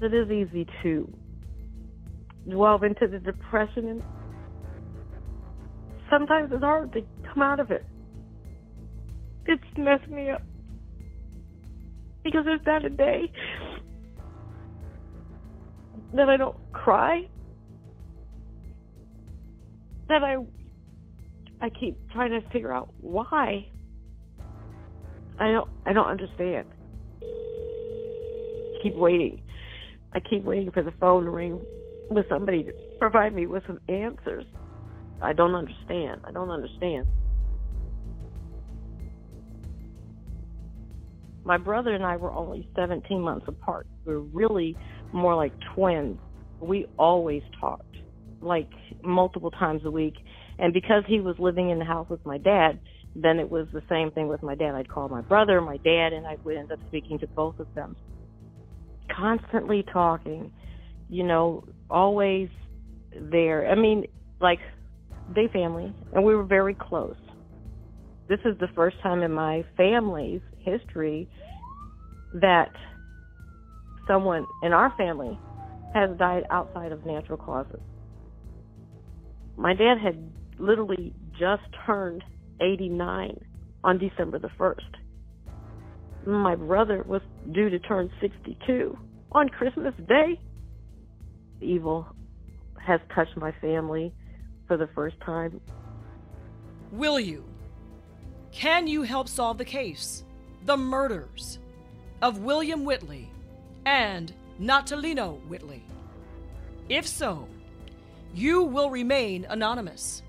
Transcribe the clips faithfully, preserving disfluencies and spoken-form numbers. it is easy to delve into the depression, and sometimes it's hard to come out of it. It's messed me up, because there's not a day that I don't cry, that I I keep trying to figure out why. I don't I don't understand. I keep waiting. I keep waiting for the phone to ring with somebody to provide me with some answers. I don't understand. I don't understand. My brother and I were only seventeen months apart. We were really more like twins. We always talked, like multiple times a week. And because he was living in the house with my dad, then it was the same thing with my dad. I'd call my brother, my dad, and I would end up speaking to both of them. Constantly talking, you know, always there. I mean, like, they family, and we were very close. This is the first time in my family's history that someone in our family has died outside of natural causes. My dad had literally just turned eighty-nine on December the first. My brother was due to turn sixty-two on Christmas Day. Evil has touched my family for the first time. Will you? Can you help solve the case? The murders of William Whitley and Natalino Whitley. If so, you will remain anonymous.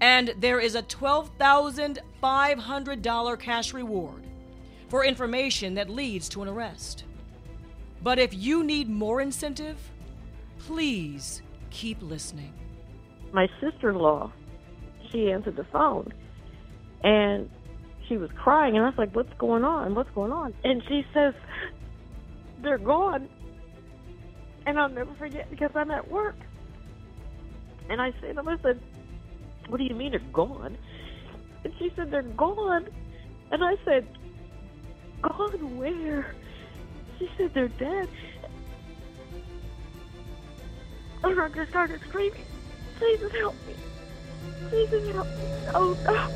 And there is a twelve thousand five hundred dollars cash reward for information that leads to an arrest. But if you need more incentive, please keep listening. My sister-in-law, she answered the phone, and she was crying, and I was like, what's going on? What's going on? And she says, they're gone. And I'll never forget, because I'm at work. And I said, listen, what do you mean they're gone? And she said, they're gone. And I said, gone where? She said, they're dead. And I just started screaming, Jesus help me. Jesus help me. Oh, no.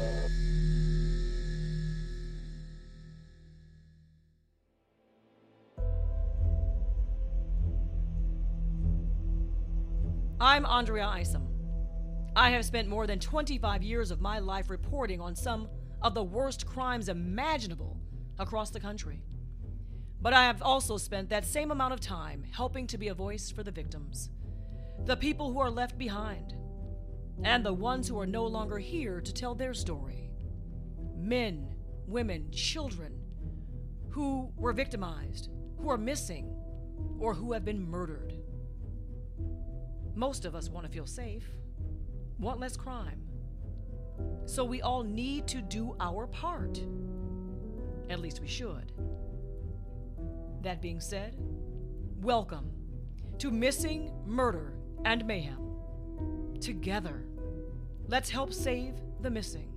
I'm Andrea Isom. I have spent more than twenty-five years of my life reporting on some of the worst crimes imaginable across the country. But I have also spent that same amount of time helping to be a voice for the victims, the people who are left behind, and the ones who are no longer here to tell their story. Men, women, children who were victimized, who are missing, or who have been murdered. Most of us want to feel safe, want less crime. So we all need to do our part. At least we should. That being said, welcome to Missing Murder and Mayhem. Together, let's help save the missing,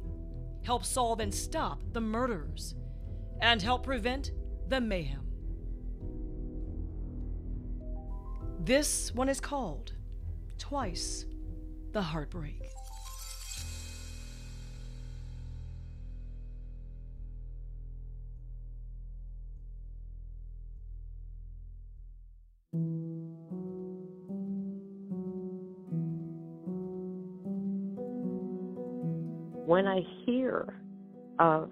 help solve and stop the murders, and help prevent the mayhem. This one is called Twice the Heartbreak. When I hear of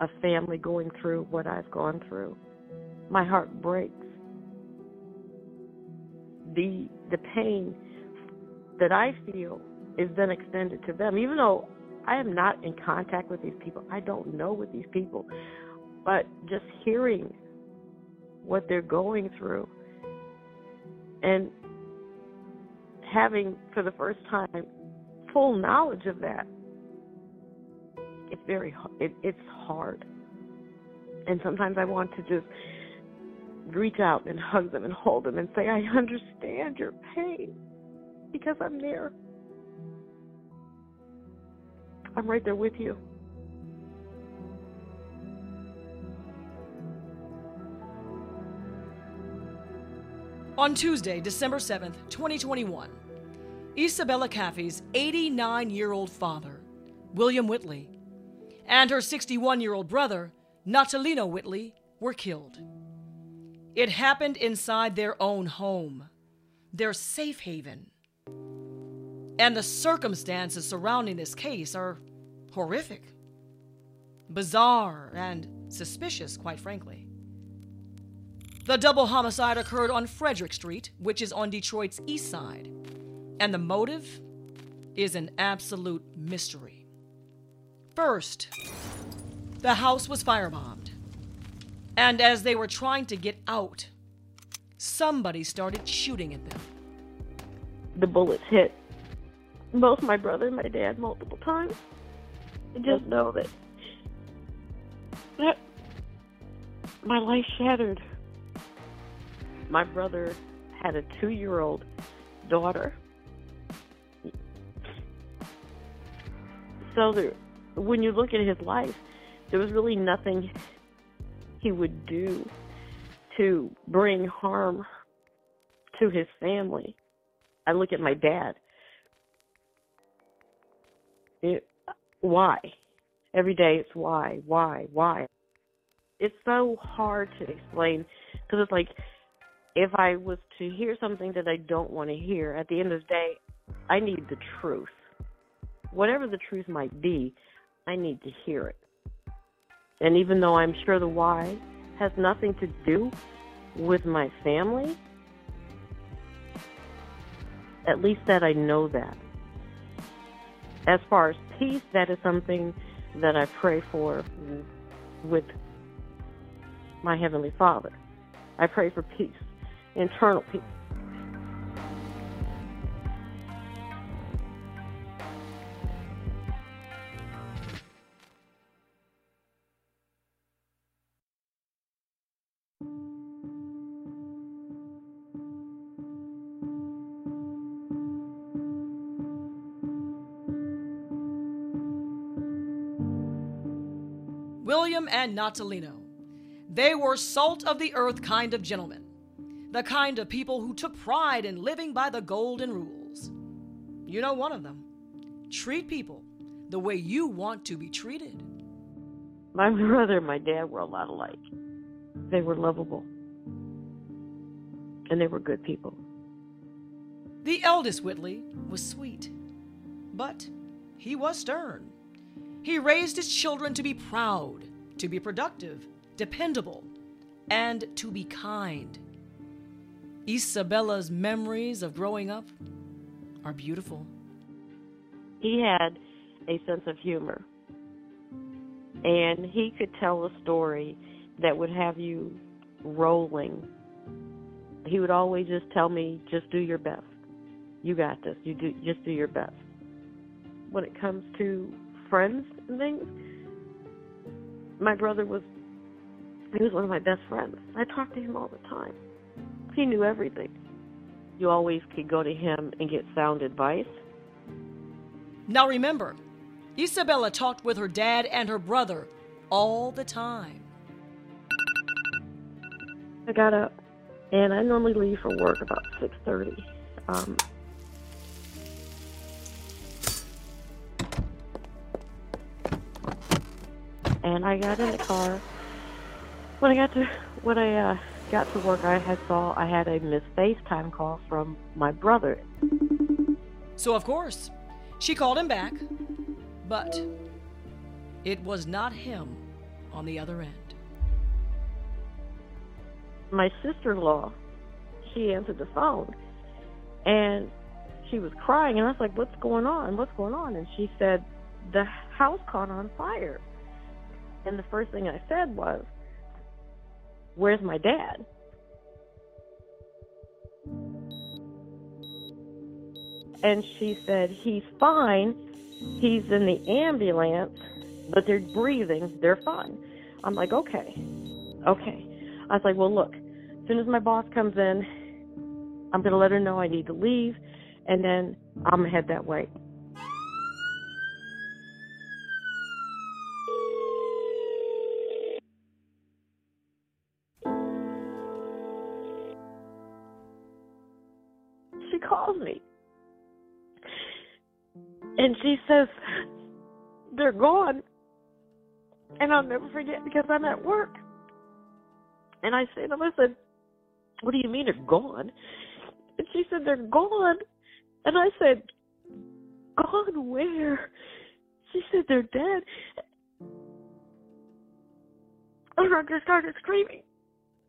a family going through what I've gone through, my heart breaks. The, the pain that I feel is then extended to them. Even though I am not in contact with these people, I don't know with these people, but just hearing what they're going through and having for the first time full knowledge of that, it's very it, it's hard. And sometimes I want to just reach out and hug them and hold them and say, I understand your pain. Because I'm there. I'm right there with you. On Tuesday, December seventh, twenty twenty-one, Isabella Caffey's eighty-nine-year-old father, William Whitley, and her sixty-one-year-old brother, Natalino Whitley, were killed. It happened inside their own home, their safe haven. And the circumstances surrounding this case are horrific, bizarre, and suspicious, quite frankly. The double homicide occurred on Frederick Street, which is on Detroit's east side, and the motive is an absolute mystery. First, the house was firebombed, and as they were trying to get out, somebody started shooting at them. The bullets hit both my brother and my dad multiple times. I just know that, that my life shattered. My brother had a two-year-old daughter. So there, when you look at his life, there was really nothing he would do to bring harm to his family. I look at my dad. It, why? Every day it's why, why, why? It's so hard to explain because it's like, if I was to hear something that I don't want to hear, at the end of the day, I need the truth. Whatever the truth might be, I need to hear it. And even though I'm sure the why has nothing to do with my family, at least that I know that. As far as peace, that is something that I pray for with my Heavenly Father. I pray for peace. Internal peace. William and Natalino, they were salt of the earth kind of gentlemen. The kind of people who took pride in living by the golden rules. You know one of them. Treat people the way you want to be treated. My brother and my dad were a lot alike. They were lovable. And they were good people. The eldest Whitley was sweet, but he was stern. He raised his children to be proud, to be productive, dependable, and to be kind. Isabella's memories of growing up are beautiful. He had a sense of humor, and he could tell a story that would have you rolling. He would always just tell me, just do your best. You got this. You do, just do your best. When it comes to friends and things, my brother was, he was one of my best friends. I talked to him all the time. He knew everything. You always could go to him and get sound advice. Now remember, Isabella talked with her dad and her brother all the time. I got up, and I normally leave for work about six thirty. Um, and I got in the car. When I got to, when I, uh, got to work, I had saw I had a missed FaceTime call from my brother. So of course, she called him back, but it was not him on the other end. My sister-in-law, she answered the phone, and she was crying, and I was like, what's going on? What's going on? And she said, the house caught on fire. And the first thing I said was, where's my dad? And she said, he's fine. He's in the ambulance, but they're breathing. They're fine. I'm like, okay. Okay. I was like, well, look, as soon as my boss comes in, I'm going to let her know I need to leave, and then I'm going to head that way. calls me. And she says, they're gone. And I'll never forget because I'm at work. And I said, listen, what do you mean they're gone? And she said, they're gone. And I said, gone where? She said, they're dead. And I just started screaming,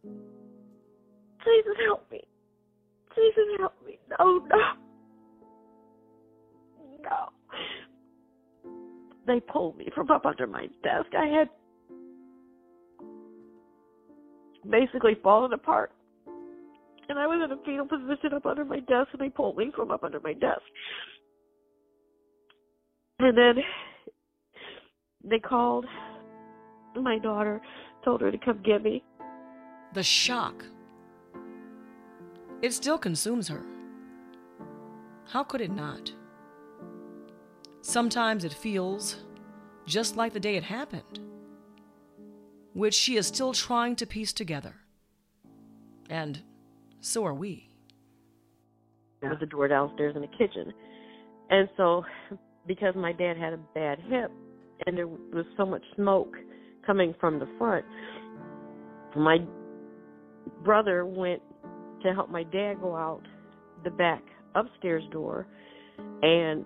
Jesus, help me. Jesus, help me. No, no. No. They pulled me from up under my desk. I had basically fallen apart. And I was in a fetal position up under my desk, and they pulled me from up under my desk. And then they called my daughter, told her to come get me. The shock. It still consumes her. How could it not? Sometimes it feels just like the day it happened, which she is still trying to piece together. And so are we. There's a door downstairs in the kitchen. And so, because my dad had a bad hip and there was so much smoke coming from the front, my brother went to help my dad go out the back upstairs door. And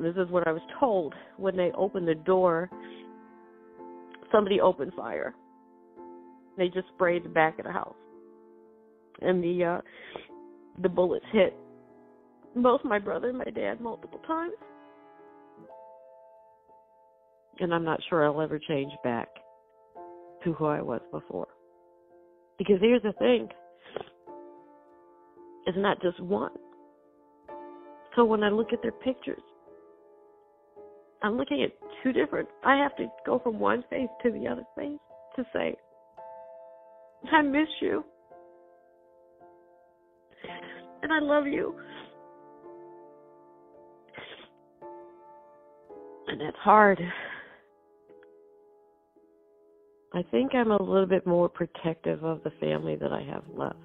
this is what I was told. When they opened the door, somebody opened fire. They just sprayed the back of the house. And the uh, the bullets hit both my brother and my dad multiple times. And I'm not sure I'll ever change back to who I was before. Because here's the thing. It's not just one. So when I look at their pictures, I'm looking at two different. I have to go from one face to the other face to say, I miss you. And I love you. And that's hard. I think I'm a little bit more protective of the family that I have left.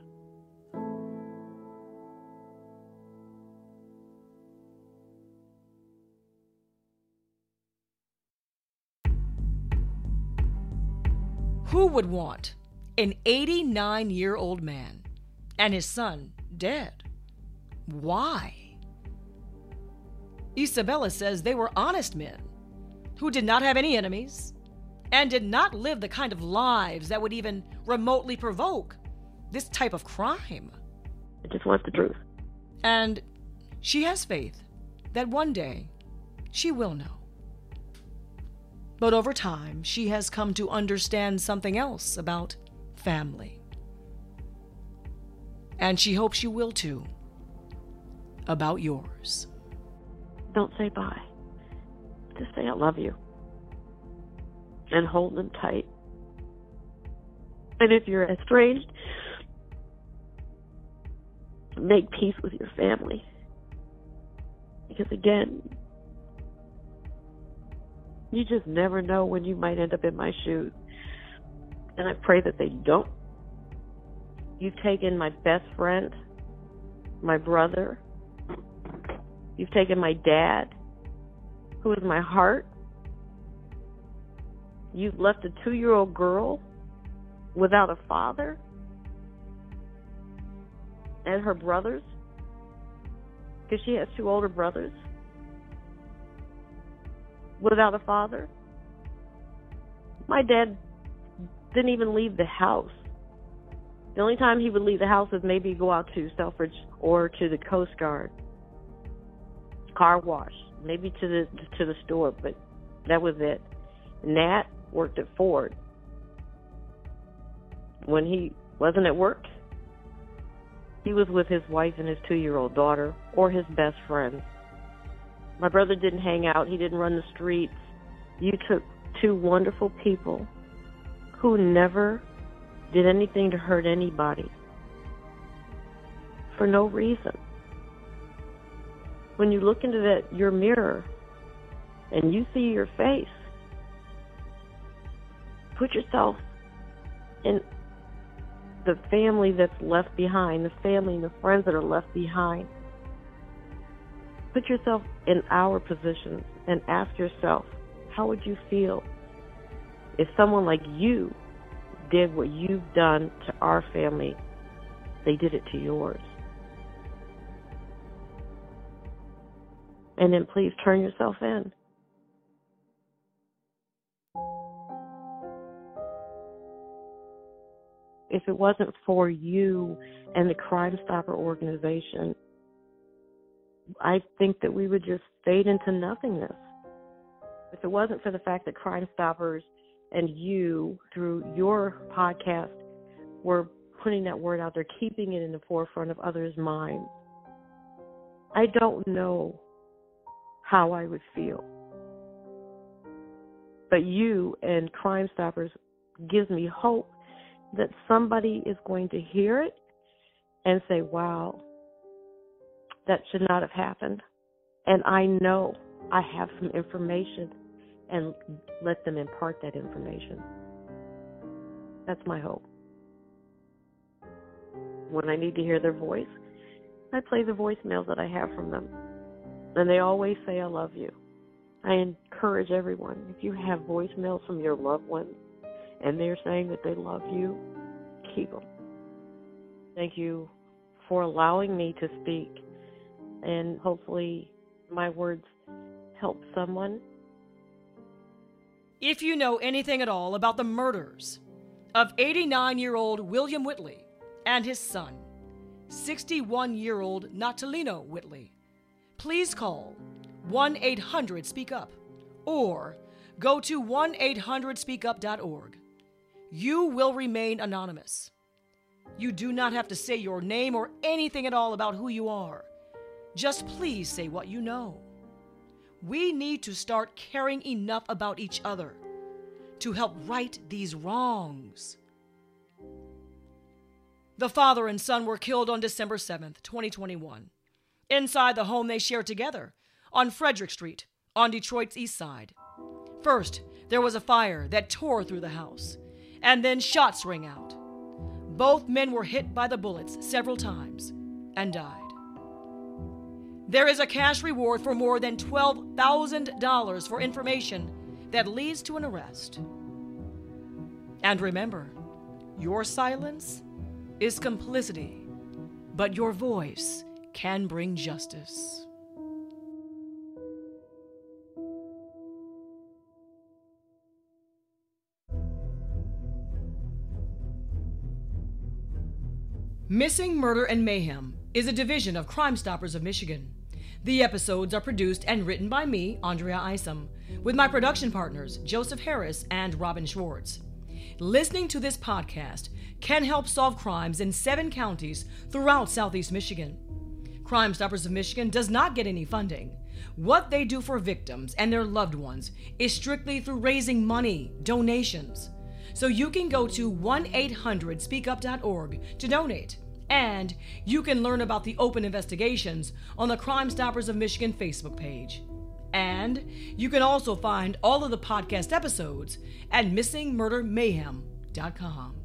Who would want an eighty-nine-year-old man and his son dead? Why? Isabella says they were honest men who did not have any enemies and did not live the kind of lives that would even remotely provoke this type of crime. I just want the truth. And she has faith that one day she will know. But over time, she has come to understand something else about family. And she hopes you will too, about yours. Don't say bye. Just say I love you. And hold them tight. And if you're estranged, make peace with your family. Because again, you just never know when you might end up in my shoes. And I pray that they don't. You've taken my best friend, my brother. You've taken my dad, who is my heart. You've left a two-year-old girl without a father and her brothers, because she has two older brothers, without a father. My dad didn't even leave the house. The only time he would leave the house is maybe go out to Selfridge or to the Coast Guard, car wash, maybe to the to the store, but that was it. Nat worked at Ford. When he wasn't at work, he was with his wife and his two-year-old daughter or his best friend. My brother didn't hang out. He didn't run the streets. You took two wonderful people who never did anything to hurt anybody for no reason. When you look into that your mirror and you see your face, put yourself in the family that's left behind, the family and the friends that are left behind. Put yourself in our positions and ask yourself, how would you feel if someone like you did what you've done to our family? They did it to yours. And then please turn yourself in. If it wasn't for you and the Crime Stopper organization, I think that we would just fade into nothingness. If it wasn't for the fact that Crime Stoppers and you, through your podcast, were putting that word out there, keeping it in the forefront of others' minds, I don't know how I would feel. But you and Crime Stoppers gives me hope that somebody is going to hear it and say, wow, that should not have happened. And I know I have some information, and let them impart that information. That's my hope. When I need to hear their voice, I play the voicemails that I have from them. And they always say, I love you. I encourage everyone, if you have voicemails from your loved ones, and they're saying that they love you, keep them. Thank you for allowing me to speak. And hopefully my words help someone. If you know anything at all about the murders of eighty-nine-year-old William Whitley and his son, sixty-one-year-old Natalino Whitley, please call one eight hundred speak up or go to one eight hundred speak up dot org. You will remain anonymous. You do not have to say your name or anything at all about who you are. Just please say what you know. We need to start caring enough about each other to help right these wrongs. The father and son were killed on December seventh, twenty twenty-one, inside the home they shared together on Frederick Street on Detroit's east side. First, there was a fire that tore through the house, and then shots rang out. Both men were hit by the bullets several times and died. There is a cash reward for more than twelve thousand dollars for information that leads to an arrest. And remember, your silence is complicity, but your voice can bring justice. Missing Murder and Mayhem is a division of Crime Stoppers of Michigan. The episodes are produced and written by me, Andrea Isom, with my production partners, Joseph Harris and Robin Schwartz. Listening to this podcast can help solve crimes in seven counties throughout Southeast Michigan. Crime Stoppers of Michigan does not get any funding. What they do for victims and their loved ones is strictly through raising money, donations. So you can go to one eight hundred speak up dot org to donate. And you can learn about the open investigations on the Crime Stoppers of Michigan Facebook page. And you can also find all of the podcast episodes at missing murder mayhem dot com.